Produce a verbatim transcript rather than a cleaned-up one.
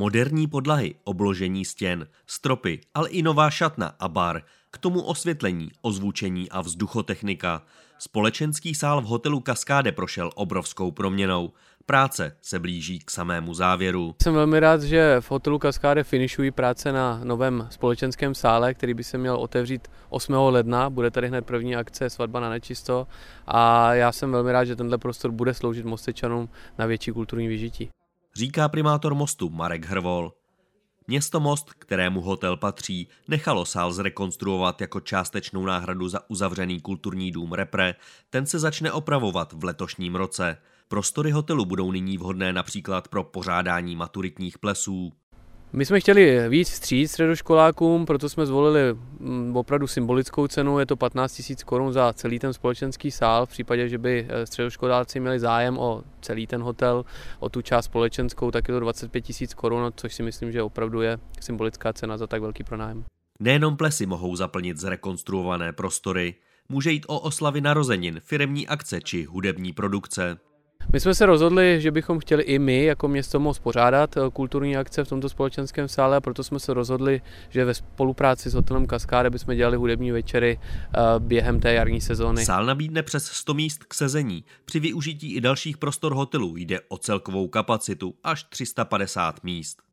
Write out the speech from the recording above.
Moderní podlahy, obložení stěn, stropy, ale i nová šatna a bar, k tomu osvětlení, ozvučení a vzduchotechnika. Společenský sál v hotelu Kaskáde prošel obrovskou proměnou. Práce se blíží k samému závěru. Jsem velmi rád, že v hotelu Kaskáde finišují práce na novém společenském sále, který by se měl otevřít osmého ledna. Bude tady hned první akce Svatba na nečisto a já jsem velmi rád, že tenhle prostor bude sloužit Mostečanům na větší kulturní vyžití. Říká primátor Mostu Marek Hrvol. Město Most, kterému hotel patří, nechalo sál zrekonstruovat jako částečnou náhradu za uzavřený kulturní dům Repre. Ten se začne opravovat v letošním roce. Prostory hotelu budou nyní vhodné například pro pořádání maturitních plesů. My jsme chtěli víc vstříc středoškolákům, proto jsme zvolili opravdu symbolickou cenu, je to patnáct tisíc korun za celý ten společenský sál, v případě, že by středoškoláci měli zájem o celý ten hotel, o tu část společenskou, tak je to dvacet pět tisíc korun, což si myslím, že opravdu je symbolická cena za tak velký pronájem. Nejenom plesy mohou zaplnit zrekonstruované prostory, může jít o oslavy narozenin, firemní akce či hudební produkce. My jsme se rozhodli, že bychom chtěli i my jako město Most pořádat kulturní akce v tomto společenském sále a proto jsme se rozhodli, že ve spolupráci s hotelem Kaskáda bychom dělali hudební večery během té jarní sezóny. Sál nabídne přes sto míst k sezení. Při využití i dalších prostor hotelu jde o celkovou kapacitu až tři sta padesát míst.